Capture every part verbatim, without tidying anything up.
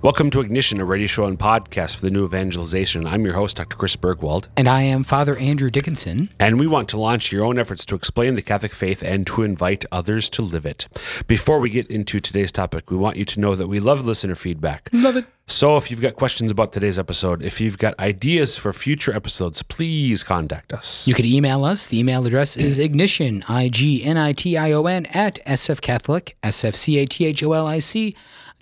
Welcome to Ignition, a radio show and podcast for the new evangelization. I'm your host, Doctor Chris Bergwald. And I am Father Andrew Dickinson. And we want to launch your own efforts to explain the Catholic faith and to invite others to live it. Before we get into today's topic, we want you to know that we love listener feedback. Love it. So if you've got questions about today's episode, if you've got ideas for future episodes, please contact us. You can email us. The email address is ignition, I G N I T I O N, at sfcatholic, S F C A T H O L I C,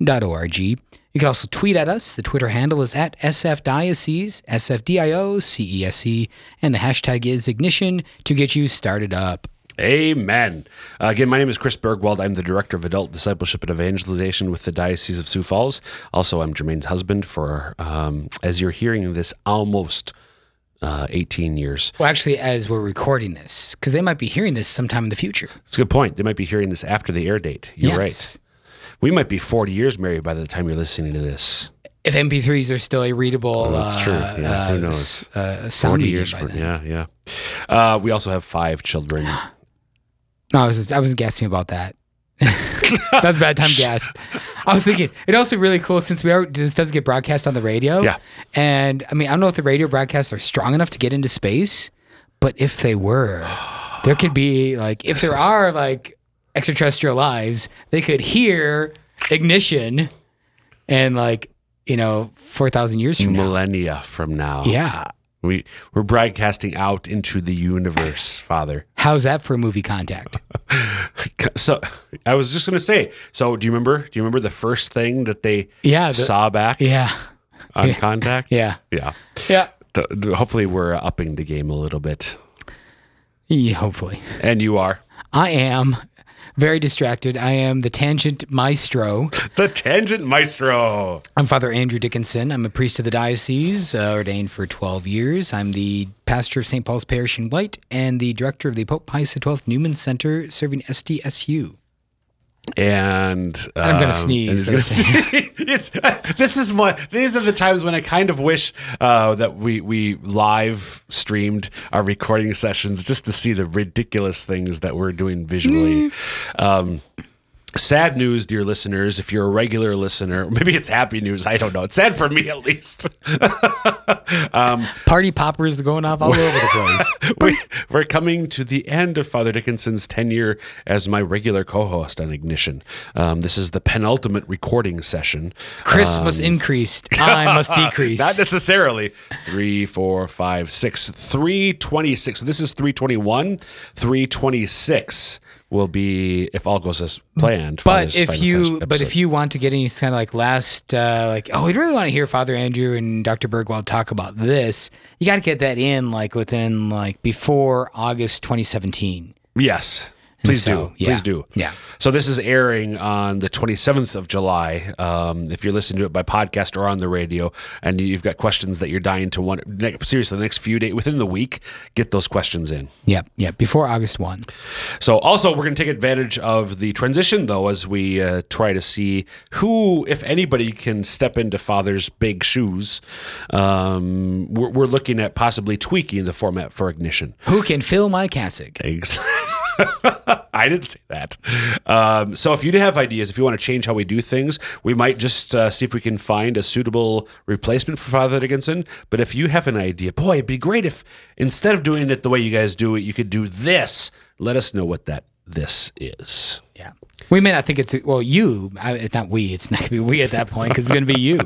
dot O R G. You can also tweet at us. The Twitter handle is at SFdiocese, S F D I O C E S E, and the hashtag is Ignition to get you started up. Amen. Uh, again, my name is Chris Bergwald. I'm the Director of Adult Discipleship and Evangelization with the Diocese of Sioux Falls. Also, I'm Jermaine's husband for, um, as you're hearing this, almost uh, eighteen years. Well, actually, as we're recording this, because they might be hearing this sometime in the future. That's a good point. They might be hearing this after the air date. You're yes. right. We might be forty years married by the time you're listening to this. If M P threes are still a readable oh, that's true. Yeah, uh, who knows? Uh, sound forty years by from, then. Yeah, yeah. Uh, we also have five children. No, I was just, I was gasping about that. That's a bad time gasp. I was thinking, it'd also be really cool since we are, this does get broadcast on the radio. Yeah. And I mean, I don't know if the radio broadcasts are strong enough to get into space, but if they were, there could be like, if there are like, extraterrestrial lives, they could hear Ignition and like, you know, four thousand years from now. Millennia from now. Yeah. We, we're broadcasting out into the universe, Father. How's that for a movie, Contact? So I was just going to say, so do you remember, do you remember the first thing that they yeah, the, saw back yeah. on yeah. Contact? Yeah. Yeah. Yeah. The, the, hopefully we're upping the game a little bit. Yeah, hopefully. And you are. I am. Very distracted. I am the Tangent Maestro. The Tangent Maestro. I'm Father Andrew Dickinson. I'm a priest of the diocese, uh, ordained for twelve years. I'm the pastor of Saint Paul's Parish in White and the director of the Pope Pius the twelfth Newman Center, serving S D S U. And, um, and I'm going to sneeze. Gonna sneeze. It's, uh, this is what these are the times when I kind of wish uh, that we we live streamed our recording sessions just to see the ridiculous things that we're doing visually. um, sad news, dear listeners. If you're a regular listener, maybe it's happy news. I don't know. It's sad for me at least. um, Party poppers going off all over the place. we, we're coming to the end of Father Dickinson's tenure as my regular co-host on Ignition. Um, this is the penultimate recording session. Chris um, must increase. I must decrease. Not necessarily. Three, four, five, six, three, twenty-six. This is three twenty-one, three twenty-six. Will be, if all goes as planned. But if you, but if you want to get any kind of like last, uh, like, oh, we'd really want to hear Father Andrew and Doctor Bergwald talk about this. You got to get that in like within like before August twenty seventeen. Yes. Please so, do. Yeah. Please do. Yeah. So this is airing on the twenty-seventh of July. Um, if you're listening to it by podcast or on the radio and you've got questions that you're dying to want, seriously, the next few days, within the week, get those questions in. Yeah. Yeah. Before August first. So also we're going to take advantage of the transition though, as we uh, try to see who, if anybody, can step into Father's big shoes. Um, we're, we're looking at possibly tweaking the format for Ignition. Who can fill my cassock? Exactly. I didn't say that. Um, so if you do have ideas, if you want to change how we do things, we might just uh, see if we can find a suitable replacement for Father Dickinson. But if you have an idea, boy, it'd be great if instead of doing it the way you guys do it, you could do this. Let us know what that this is. Yeah. We may not think it's, well, you, it's not we, it's not going to be we at that point because it's going to be you.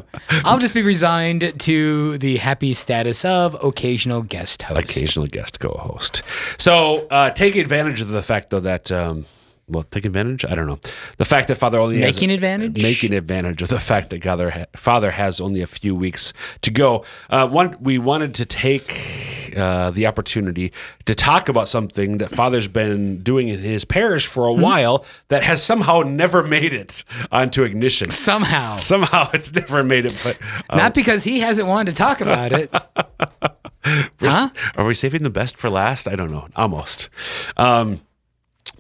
I'll just be resigned to the happy status of occasional guest host. Occasional guest co-host. So uh, take advantage of the fact, though, that, um, well, take advantage? I don't know. The fact that Father only has... Making advantage? Uh, making advantage of the fact that Father, ha- Father has only a few weeks to go. Uh, one, we wanted to take... Uh, the opportunity to talk about something that Father's been doing in his parish for a mm-hmm. while that has somehow never made it onto Ignition. Somehow. Somehow it's never made it. But um, not because he hasn't wanted to talk about it. Huh? Are we saving the best for last? I don't know. Almost. Um,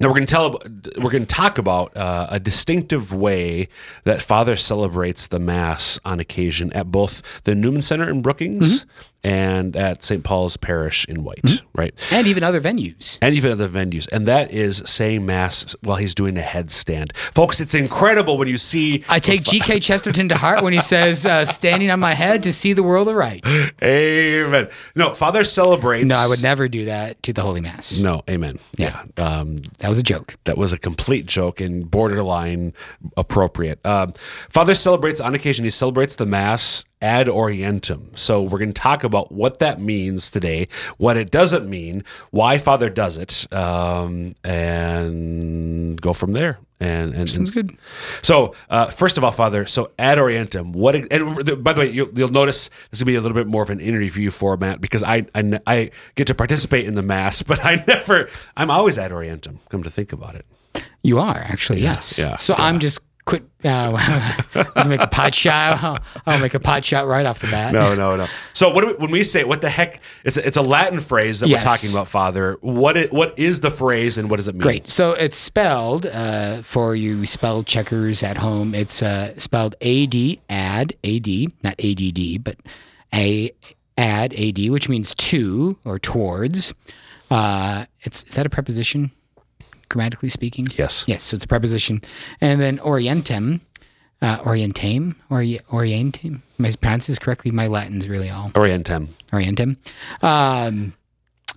Now we're going to tell we're going to talk about uh, a distinctive way that Father celebrates the Mass on occasion at both the Newman Center in Brookings mm-hmm. and at Saint Paul's Parish in White, mm-hmm. right? And even other venues. And even other venues. And that is saying Mass while he's doing a headstand. Folks, it's incredible when you see... I take G K Chesterton to heart when he says, uh, standing on my head to see the world aright. Amen. No, Father celebrates... No, I would never do that to the Holy Mass. No, amen. Yeah. yeah. Um, that was a joke. That was a complete joke and borderline appropriate. Um, Father celebrates on occasion. He celebrates the Mass ad orientem. So we're going to talk about what that means today, what it doesn't mean, why Father does it, um, and go from there. And, and sounds and, good. So uh, first of all, Father, so ad orientem. What? And by the way, you'll, you'll notice this is going to be a little bit more of an interview format because I, I I get to participate in the Mass, but I never. I'm always ad orientem. Come to think about it, you are actually yeah, yes. Yeah, so yeah. I'm just. Quit! Uh, let's make a pot shot. I'll, I'll make a pot shot right off the bat. No, no, no. So what do we, when we say what the heck? It's a, it's a Latin phrase that yes. we're talking about, Father. What is, what is the phrase and what does it mean? Great. So it's spelled uh, for you spell checkers at home. It's uh, spelled A D, ad, A D, not A D D, but a ad, A D, which means to or towards. Uh, it's is that a preposition? Grammatically speaking? Yes. Yes, so it's a preposition. And then orientem, uh, orientem, ori- orientem. Am I pronouncing this correctly? My Latin's really all. Orientem. Orientem. Um,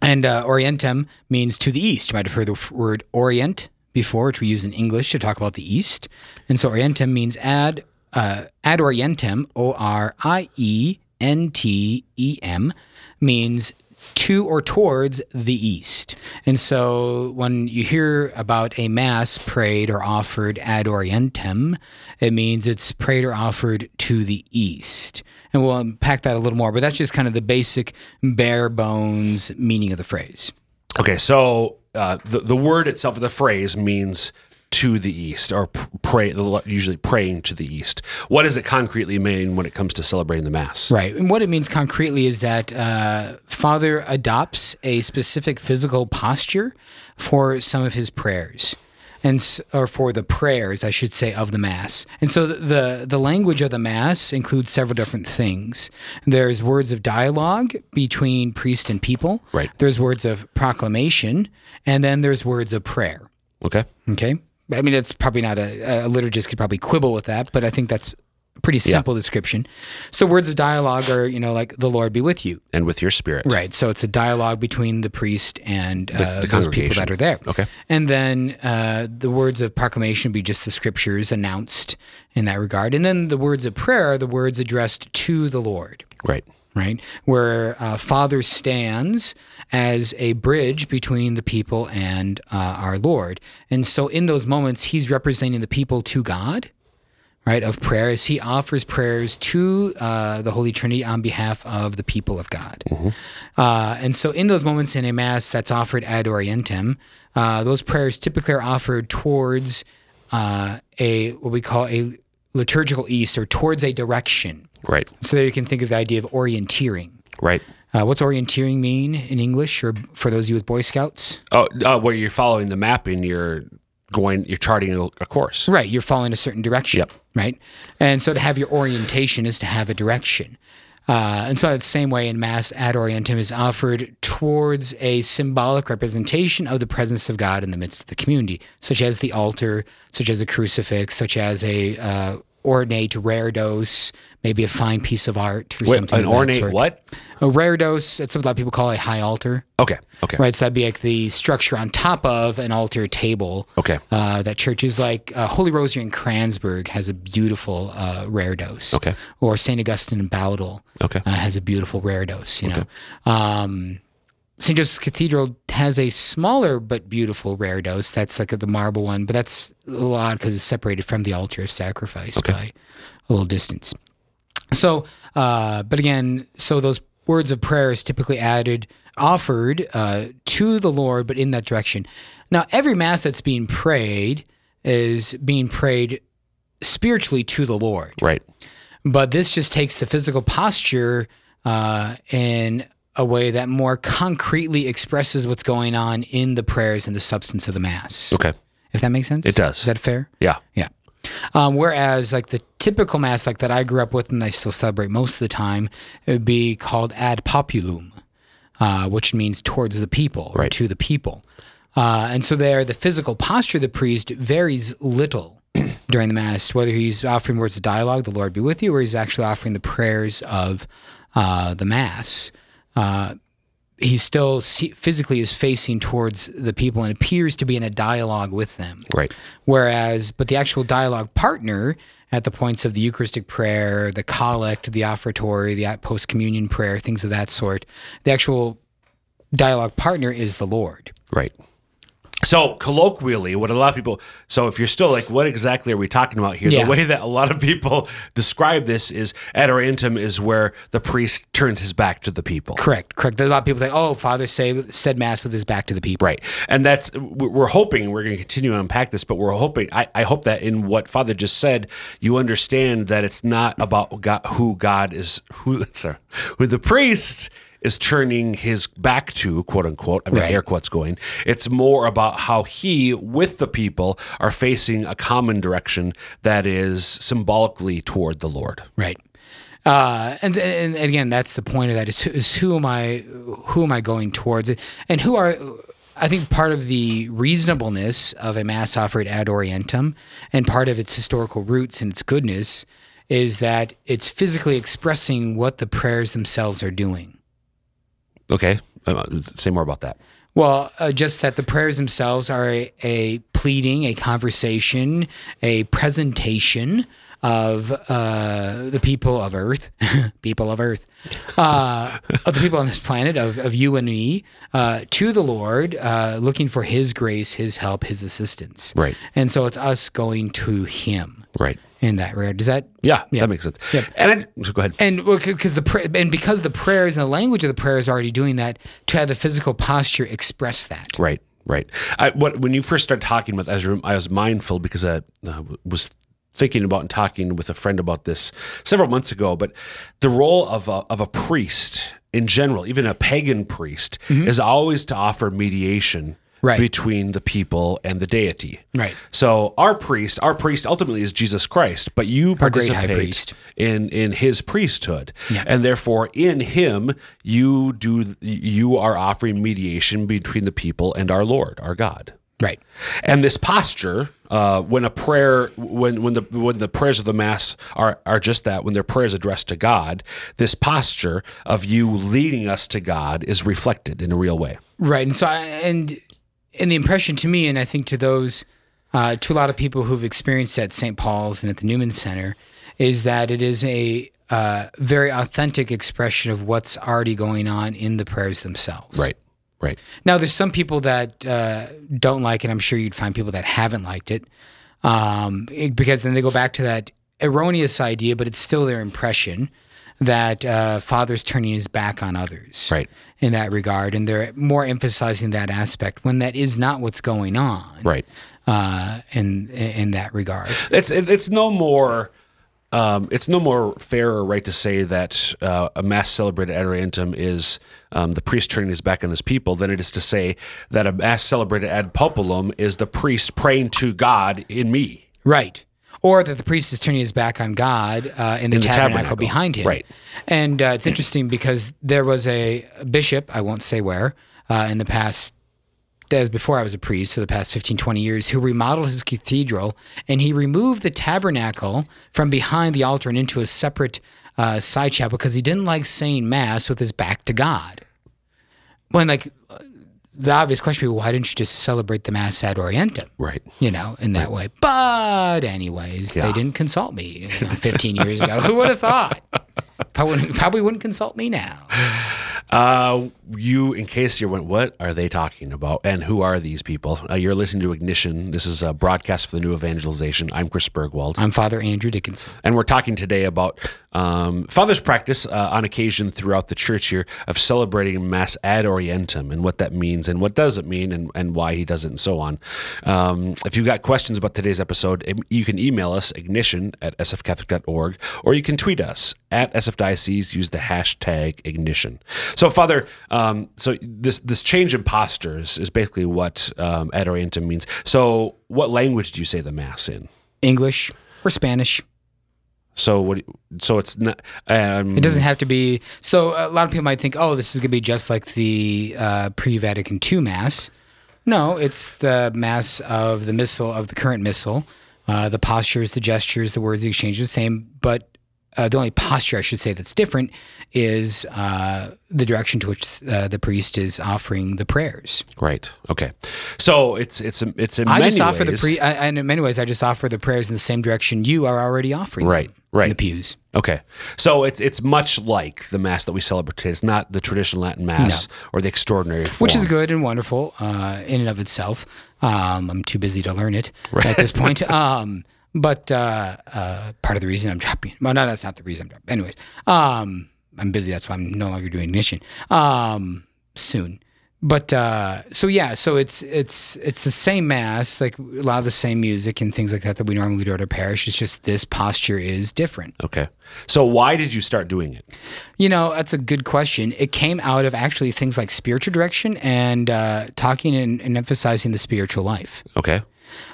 and uh, orientem means to the east. You might have heard the word orient before, which we use in English to talk about the east. And so orientem means ad, uh, ad orientem, O R I E N T E M, means to or towards the east. And so when you hear about a Mass prayed or offered ad orientem, it means it's prayed or offered to the east. And we'll unpack that a little more, but that's just kind of the basic bare bones meaning of the phrase. Okay, so uh, the, the word itself, the phrase means to the east, or pray, usually praying to the east. What does it concretely mean when it comes to celebrating the Mass? Right. And what it means concretely is that uh, Father adopts a specific physical posture for some of his prayers, and or for the prayers, I should say, of the Mass. And so the, the language of the Mass includes several different things. There's words of dialogue between priest and people. Right. There's words of proclamation, and then there's words of prayer. Okay. Okay. I mean, it's probably not a, a liturgist could probably quibble with that, but I think that's a pretty simple yeah. description. So words of dialogue are, you know, like the Lord be with you. And with your spirit. Right. So it's a dialogue between the priest and the, uh, the those people that are there. Okay. And then uh, the words of proclamation would be just the scriptures announced in that regard. And then the words of prayer are the words addressed to the Lord. Right. Right. Where uh, Father stands as a bridge between the people and uh, our Lord. And so in those moments, he's representing the people to God, right, of prayer, as he offers prayers to uh, the Holy Trinity on behalf of the people of God. Mm-hmm. Uh, and so in those moments in a Mass that's offered ad orientem, uh, those prayers typically are offered towards uh, a what we call a liturgical east, or towards a direction. Right. So there you can think of the idea of orienteering. Right. Uh, what's orienteering mean in English, or for those of you with Boy Scouts? Oh, uh, where you're following the map and you're going, you're charting a course. Right. You're following a certain direction. Yep. Right. And so to have your orientation is to have a direction. Uh, and so the same way in Mass, ad orientem is offered towards a symbolic representation of the presence of God in the midst of the community, such as the altar, such as a crucifix, such as a uh, ornate reredos, maybe a fine piece of art or Wait, something. An ornate sort. What? A reredos, that's what a lot of people call a high altar. Okay, okay. Right, so that'd be like the structure on top of an altar table. Okay. Uh, that churches like uh, Holy Rosary in Kransberg has a beautiful uh, reredos. Okay. Or Saint Augustine in Bowdle okay. uh, has a beautiful reredos, you know. Okay. Um, Saint Joseph's Cathedral has a smaller but beautiful reredos. That's like the marble one, but that's a lot because it's separated from the altar of sacrifice okay. by a little distance. So, uh, but again, so those words of prayer is typically added, offered uh, to the Lord, but in that direction. Now, every Mass that's being prayed is being prayed spiritually to the Lord. Right. But this just takes the physical posture uh, and a way that more concretely expresses what's going on in the prayers and the substance of the Mass. Okay. If that makes sense? It does. Is that fair? Yeah. Yeah. Um, whereas like the typical Mass like that I grew up with and I still celebrate most of the time, it would be called ad populum, uh, which means towards the people, right, or to the people. Uh, and so there, the physical posture of the priest varies little during the Mass, whether he's offering words of dialogue, the Lord be with you, or he's actually offering the prayers of uh, the Mass. Uh, he still see, physically is facing towards the people and appears to be in a dialogue with them. Right. Whereas, but the actual dialogue partner at the points of the Eucharistic prayer, the collect, the offertory, the post-communion prayer, things of that sort, the actual dialogue partner is the Lord. Right. So colloquially, what a lot of people, so if you're still like, what exactly are we talking about here? Yeah. The way that a lot of people describe this is adorantum is where the priest turns his back to the people. Correct, correct. There's a lot of people think, oh, Father say, said Mass with his back to the people. Right, and that's, we're hoping, we're going to continue to unpack this, but we're hoping, I, I hope that in what Father just said, you understand that it's not about God, who God is, who, sorry, who the priest is turning his back to, quote unquote, I mean, right, air quotes going. It's more about how he, with the people, are facing a common direction that is symbolically toward the Lord. Right. Uh, and, and again, that's the point of that is, is who am I, who am I going towards? And who are, I think part of the reasonableness of a Mass offered ad orientem and part of its historical roots and its goodness is that it's physically expressing what the prayers themselves are doing. Okay. Uh, say more about that. Well, uh, just that the prayers themselves are a, a pleading, a conversation, a presentation of uh, the people of Earth, people of Earth, uh, of the people on this planet, of, of you and me, uh, to the Lord, uh, looking for His grace, His help, His assistance. Right. And so it's us going to Him. Right. In that regard, does that? Yeah, yeah, that makes sense. Yep. And I, go ahead. And because well, the and because the prayers and the language of the prayers are already doing that, to have the physical posture express that. Right, right. I, what, when you first started talking about Ezra, I was mindful because I uh, was thinking about and talking with a friend about this several months ago. But the role of a, of a priest in general, even a pagan priest, mm-hmm, is always to offer mediation. Right. Between the people and the deity. Right. So our priest, our priest ultimately is Jesus Christ, but you participate in, in his priesthood. Yeah. And therefore in him, you do you are offering mediation between the people and our Lord, our God. Right. And this posture, uh, when a prayer, when when the when the prayers of the Mass are, are just that, when their prayers addressed to God, this posture of you leading us to God is reflected in a real way. Right. And so I, and And the impression to me, and I think to those, uh, to a lot of people who've experienced at Saint Paul's and at the Newman Center, is that it is a uh, very authentic expression of what's already going on in the prayers themselves. Right, right. Now, there's some people that uh, don't like it. I'm sure you'd find people that haven't liked it, um, it, because then they go back to that erroneous idea, but it's still their impression that uh, Father's turning his back on others. Right. In that regard, and they're more emphasizing that aspect when that is not what's going on, right? Uh, in in that regard, it's it's no more um, it's no more fair or right to say that uh, a Mass celebrated ad orientem is um, the priest turning his back on his people than it is to say that a Mass celebrated ad populum is the priest praying to God in me, right? Or that the priest is turning his back on God uh, in, the, in the tabernacle, tabernacle behind him. Right. And uh, it's interesting because there was a bishop, I won't say where, uh, in the past, as before I was a priest, so the past fifteen, twenty years, who remodeled his cathedral, and he removed the tabernacle from behind the altar and into a separate uh, side chapel because he didn't like saying Mass with his back to God. When, like, the obvious question would be, why didn't you just celebrate the Mass ad orientem? Right. You know, in that right. way. But anyways, yeah. They didn't consult me you know, fifteen years ago. Who would have thought? Probably, probably wouldn't consult me now. Uh, you, in case you went, what are they talking about? And who are these people? Uh, you're listening to Ignition. This is a broadcast for the New Evangelization. I'm Chris Bergwald. I'm Father Andrew Dickinson. And we're talking today about um, Father's practice uh, on occasion throughout the church here of celebrating Mass ad orientem and what that means and what does it mean and, and why he does it and so on. Um, if you've got questions about today's episode, you can email us, ignition at s f catholic dot org, or you can tweet us at S F Diocese. Use the hashtag Ignition. So, Father... Um, so this this change in postures is basically what um, ad orientem means. So what language do you say the Mass in? English or Spanish. So what? So it's not... Um, it doesn't have to be... So a lot of people might think, oh, this is going to be just like the uh, pre-Vatican two Mass. No, it's the Mass of the Missal, of the current Missal. Uh, the postures, the gestures, the words, the exchange are the same, but... Uh, the only posture I should say that's different is uh, the direction to which uh, the priest is offering the prayers. Right. Okay. So it's it's it's in I many just offer ways. The pre- I, and in many ways I just offer the prayers in the same direction you are already offering. Right. Them. Right. In the pews. Okay. So it's it's much like the Mass that we celebrate today. It's not the traditional Latin Mass no. or the extraordinary form. Which is good and wonderful uh, in and of itself. Um, I'm too busy to learn it right. at this point. Um But uh, uh, part of the reason I'm dropping... Well, no, that's not the reason I'm dropping. Anyways, um, I'm busy. That's why I'm no longer doing Ignition um, soon. But uh, so, yeah, so it's it's it's the same Mass, like a lot of the same music and things like that that we normally do at our parish. It's just this posture is different. Okay. So why did you start doing it? You know, that's a good question. It came out of actually things like spiritual direction and uh, talking and, and emphasizing the spiritual life. Okay.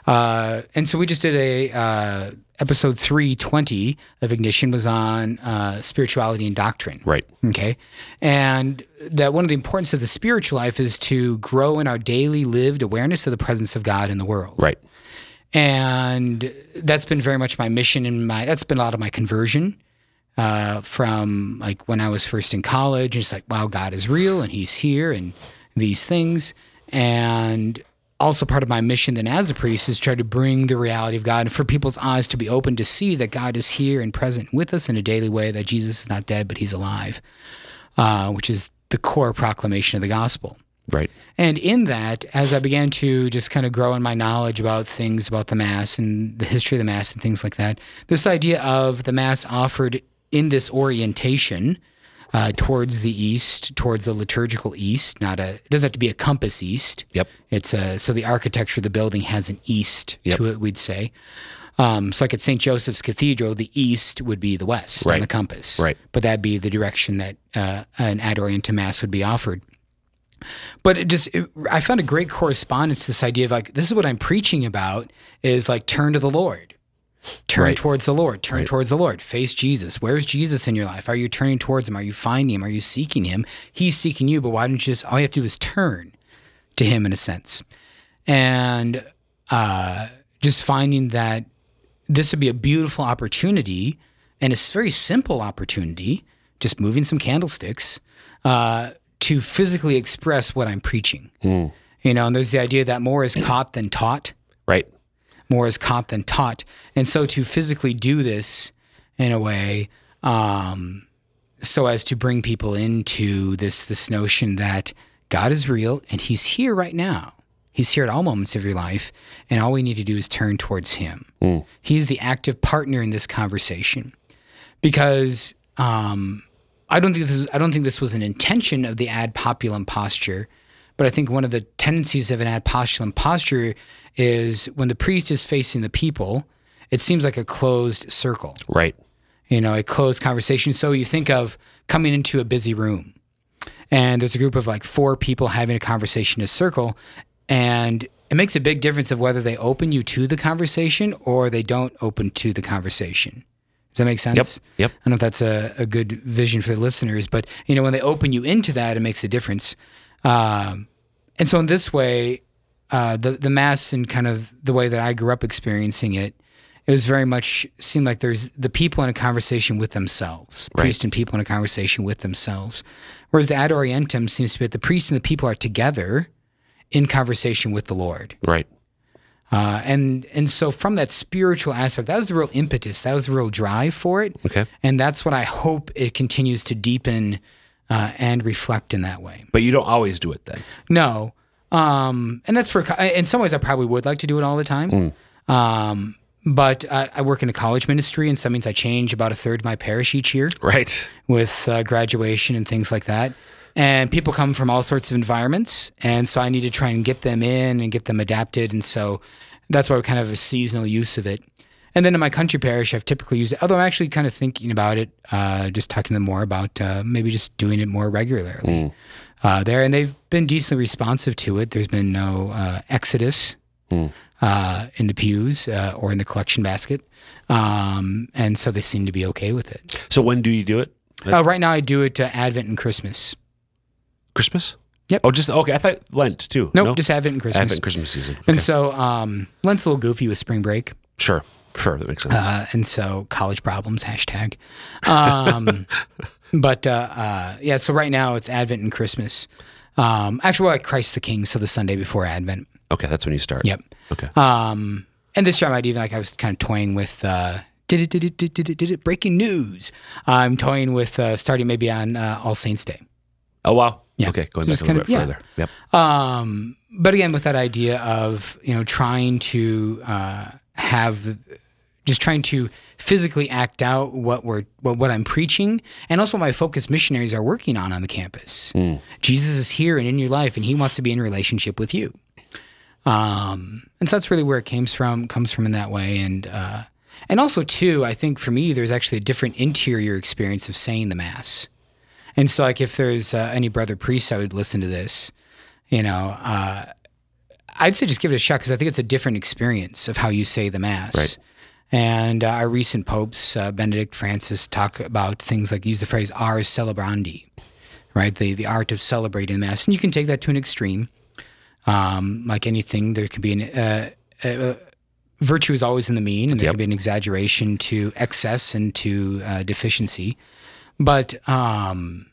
Uh, and so we just did a, uh, episode three twenty of Ignition was on, uh, spirituality and doctrine. Right. Okay. And that one of the importance of the spiritual life is to grow in our daily lived awareness of the presence of God in the world. Right. And that's been very much my mission and my, that's been a lot of my conversion, uh, from like when I was first in college, it's like, wow, God is real and he's here and these things. And also part of my mission then as a priest is try to bring the reality of God and for people's eyes to be open to see that God is here and present with us in a daily way, that Jesus is not dead, but he's alive, uh, which is the core proclamation of the gospel. Right. And in that, as I began to just kind of grow in my knowledge about things about the Mass and the history of the Mass and things like that, this idea of the Mass offered in this orientation Uh, towards the east, towards the liturgical east, not a, it doesn't have to be a compass east. Yep. It's a, so the architecture of the building has an east yep. to it, we'd say. Um, so like at Saint Joseph's Cathedral, the east would be the west right. on the compass. Right. But that'd be the direction that uh, an ad orientem Mass would be offered. But it just, it, I found a great correspondence to this idea of like, this is what I'm preaching about is like, turn to the Lord. Turn right. towards the Lord. Turn right. towards the Lord. Face Jesus. Where's Jesus in your life? Are you turning towards him? Are you finding him? Are you seeking him? He's seeking you, but why don't you just, all you have to do is turn to him in a sense. And uh, just finding that this would be a beautiful opportunity, and it's a very simple opportunity, just moving some candlesticks, uh, to physically express what I'm preaching. Mm. You know, and there's the idea that more is caught than taught. Right. More is caught than taught. And so to physically do this in a way um, so as to bring people into this this notion that God is real and he's here right now. He's here at all moments of your life, and all we need to do is turn towards him. Mm. He's the active partner in this conversation because um, I don't think this is, I don't think this was an intention of the ad populum posture. But I think one of the tendencies of an ad postulum posture is when the priest is facing the people, it seems like a closed circle. Right. You know, a closed conversation. So you think of coming into a busy room and there's a group of like four people having a conversation in a circle, and it makes a big difference of whether they open you to the conversation or they don't open to the conversation. Does that make sense? Yep. Yep. I don't know if that's a, a good vision for the listeners, but you know, when they open you into that, it makes a difference. Um, and so in this way, uh, the, the Mass and kind of the way that I grew up experiencing it, it was very much seemed like there's the people in a conversation with themselves, right. priest and people in a conversation with themselves. Whereas the ad orientem seems to be that the priest and the people are together in conversation with the Lord. Right. Uh, and, and so from that spiritual aspect, that was the real impetus. That was the real drive for it. Okay. And that's what I hope it continues to deepen uh, and reflect in that way. But you don't always do it then? No. Um, and that's for, in some ways I probably would like to do it all the time. Mm. Um, but I, I work in a college ministry, and so that means I change about a third of my parish each year. Right. With uh, graduation and things like that. And people come from all sorts of environments, and so I need to try and get them in and get them adapted, and so that's why we kind of have a seasonal use of it. And then in my country parish, I've typically used it, although I'm actually kind of thinking about it, uh, just talking to them more about uh, maybe just doing it more regularly mm. uh, there. And they've been decently responsive to it. There's been no uh, exodus mm. uh, in the pews uh, or in the collection basket, um, and so they seem to be okay with it. So when do you do it? Like- uh, right now I do it uh, Advent and Christmas. Christmas? Yep. Oh, just, okay. I thought Lent too. Nope, no? Just Advent and Christmas. Advent and Christmas season. Okay. And so um, Lent's a little goofy with spring break. Sure, sure. That makes sense. Uh, and so college problems, hashtag. Um, but uh, uh, yeah, so right now it's Advent and Christmas. Um, actually, we're at Christ the King, so the Sunday before Advent. Okay, that's when you start. Yep. Okay. Um, and this year I might even, like, I was kind of toying with... Uh, Did it, did it, did it, did it, did it, breaking news. I'm toying with uh, starting maybe on uh, All Saints Day. Oh, wow. Yeah. Okay, going back a little bit further. Yeah. Yep. Um, but again, with that idea of, you know, trying to uh, have, just trying to physically act out what we're, what, what I'm preaching, and also what my focus missionaries are working on on the campus. Mm. Jesus is here and in your life, and he wants to be in relationship with you. Um, and so that's really where it came from, comes from in that way, and. Uh, And also, too, I think for me, there's actually a different interior experience of saying the Mass. And so, like, if there's uh, any brother priest, I would listen to this, you know, uh, I'd say just give it a shot, because I think it's a different experience of how you say the Mass. Right. And uh, our recent popes, uh, Benedict, Francis, talk about things like, use the phrase ars celebrandi, right? The the art of celebrating the Mass. And you can take that to an extreme. Um, like anything, there could be an... Uh, uh, Virtue is always in the mean, and there yep. can be an exaggeration to excess and to uh, deficiency. But um,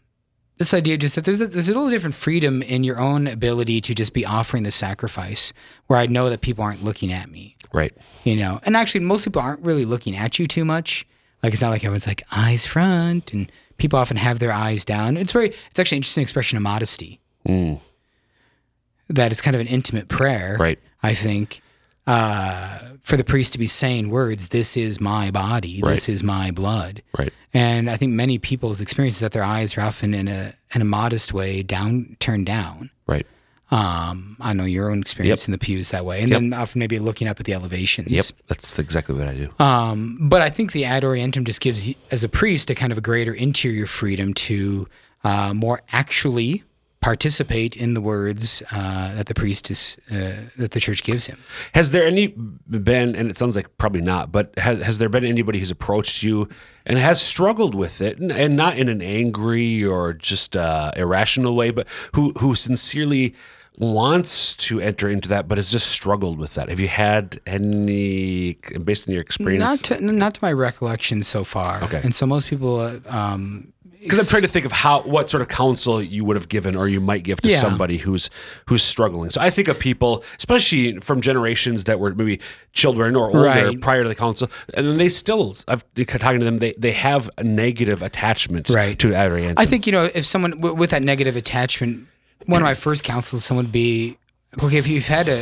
this idea just that there's a, there's a little different freedom in your own ability to just be offering the sacrifice, where I know that people aren't looking at me. Right. You know, and actually most people aren't really looking at you too much. Like, it's not like everyone's like eyes front, and people often have their eyes down. It's very, it's actually an interesting expression of modesty. Mm. That is kind of an intimate prayer. Right. I think. Uh, for the priest to be saying words, this is my body, right. This is my blood. Right. And I think many people's experiences that their eyes are often in a in a modest way down turned down. Right. Um, I know your own experience yep. in the pews that way. And yep. then often maybe looking up at the elevations. Yep, that's exactly what I do. Um, but I think the Ad Orientem just gives, as a priest, a kind of a greater interior freedom to uh, more actually... participate in the words uh, that the priest is, uh, that the church gives him. Has there any been, and it sounds like probably not, but has, has there been anybody who's approached you and has struggled with it, and, and not in an angry or just uh, irrational way, but who, who sincerely wants to enter into that, but has just struggled with that? Have you had any, based on your experience? Not to, not to my recollection so far. Okay. And so most people... Um, Because I'm trying to think of how, what sort of counsel you would have given or you might give to yeah. somebody who's who's struggling. So I think of people, especially from generations that were maybe children or older right. prior to the counsel, and then they still, I've talking to them, they, they have a negative attachment right. to Ad Orientem. I think, you know, if someone w- with that negative attachment, one of my first counsels, someone would be, okay, if you've had a,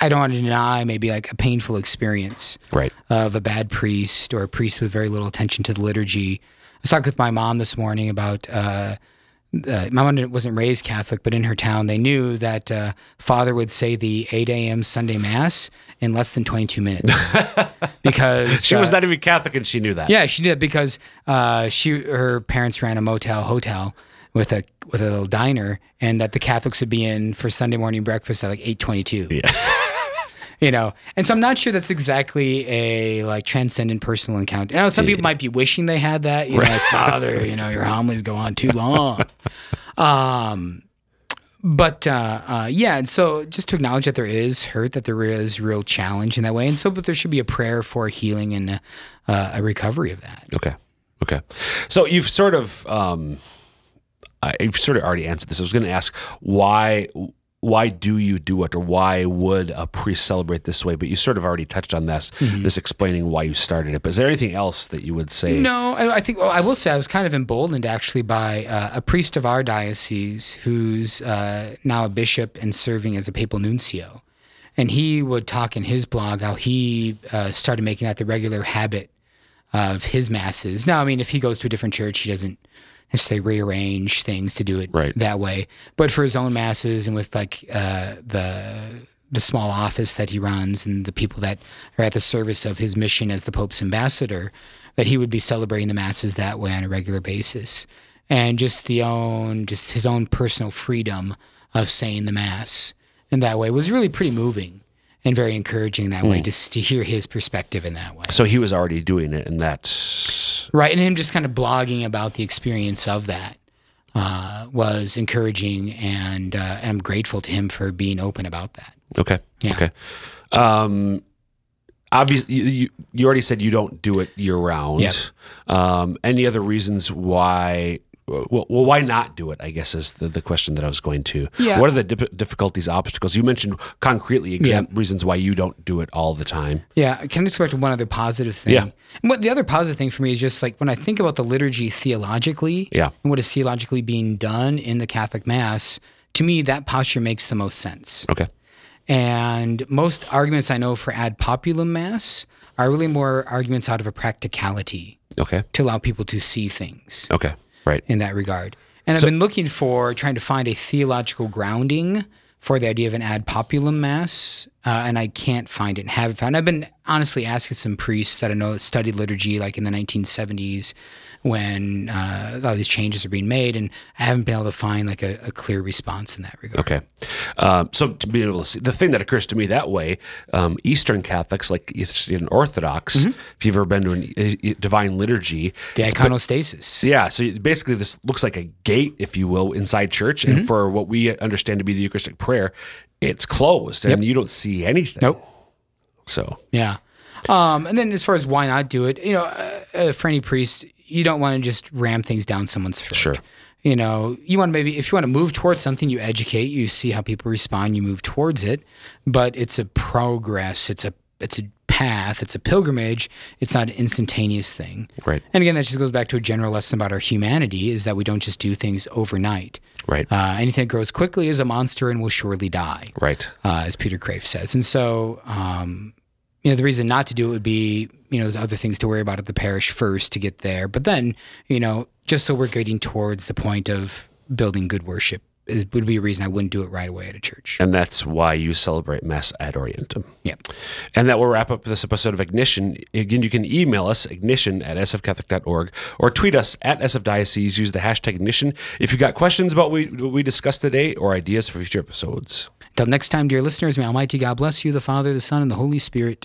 I don't want to deny maybe like a painful experience right. of a bad priest or a priest with very little attention to the liturgy. I was talking with my mom this morning about, uh, uh, my mom wasn't raised Catholic, but in her town, they knew that uh, Father would say the eight a.m. Sunday Mass in less than twenty-two minutes. Because she uh, was not even Catholic and she knew that. Yeah, she did, because uh, she her parents ran a motel hotel with a with a little diner, and that the Catholics would be in for Sunday morning breakfast at like eight twenty-two. Yeah. You know, and so I'm not sure that's exactly a like transcendent personal encounter. You know, some people might be wishing they had that. You know, like, Father, you know, your homilies go on too long. Um, but uh, uh, yeah, and so just to acknowledge that there is hurt, that there is real challenge in that way, and so but there should be a prayer for healing and a, uh, a recovery of that. Okay, okay. So you've sort of um, uh, you've sort of already answered this. I was going to ask why. why do you do it, or why would a priest celebrate this way? But you sort of already touched on this, mm-hmm. this explaining why you started it. But is there anything else that you would say? No, I think, well, I will say I was kind of emboldened actually by uh, a priest of our diocese who's uh, now a bishop and serving as a papal nuncio. And he would talk in his blog how he uh, started making that the regular habit of his masses. Now, I mean, if he goes to a different church, he doesn't necessarily rearrange things to do it right. that way. But for his own masses and with like uh, the the small office that he runs and the people that are at the service of his mission as the Pope's ambassador, that he would be celebrating the masses that way on a regular basis. And just the own, just his own personal freedom of saying the mass. In that way, it was really pretty moving and very encouraging that mm. way, just to hear his perspective in that way. So he was already doing it in that... Right, and him just kind of blogging about the experience of that uh, was encouraging, and, uh, and I'm grateful to him for being open about that. Okay, yeah. okay. Um, obviously, you, you already said you don't do it year-round. Yep. Um, any other reasons why... Well, well, why not do it, I guess, is the, the question that I was going to. Yeah. What are the dip- difficulties, obstacles? You mentioned concretely exam- yeah. reasons why you don't do it all the time. Yeah. Can I just go back to one other positive thing? Yeah. And what, the other positive thing for me is just like when I think about the liturgy theologically yeah. and what is theologically being done in the Catholic Mass, to me, that posture makes the most sense. Okay. And most arguments I know for ad populum Mass are really more arguments out of a practicality. Okay. To allow people to see things. Okay. Right. In that regard. And so, I've been looking for, trying to find a theological grounding for the idea of an ad populum mass, uh, and I can't find it and haven't found it. I've been honestly asking some priests that I know that studied liturgy like in the nineteen seventies when uh, all these changes are being made, and I haven't been able to find like a, a clear response in that regard. Okay. Um, so to be able to see, the thing that occurs to me that way, um, Eastern Catholics, like Eastern Orthodox, mm-hmm. if you've ever been to an, a, a divine liturgy. The iconostasis. But, yeah. So basically this looks like a gate, if you will, inside church. Mm-hmm. And for what we understand to be the Eucharistic prayer, it's closed and yep. you don't see anything. Nope. So. Yeah. Um, and then as far as why not do it, you know, uh, uh, for any priest, you don't want to just ram things down someone's throat. Sure. You know, you want to maybe, if you want to move towards something, you educate, you see how people respond, you move towards it, but it's a progress. It's a, it's a path. It's a pilgrimage. It's not an instantaneous thing. Right. And again, that just goes back to a general lesson about our humanity is that we don't just do things overnight. Right. Uh, anything that grows quickly is a monster and will surely die. Right. Uh, as Peter Crafe says. And so, um, you know, the reason not to do it would be, you know, there's other things to worry about at the parish first to get there. But then, you know, just so we're getting towards the point of building good worship is, would be a reason I wouldn't do it right away at a church. And that's why you celebrate Mass ad Orientem. Yep. And that will wrap up this episode of Ignition. Again, you can email us, ignition at s f catholic dot org, or tweet us at S F Diocese. Use the hashtag Ignition if you've got questions about what we, what we discussed today or ideas for future episodes. Until next time, dear listeners, may Almighty God bless you, the Father, the Son, and the Holy Spirit.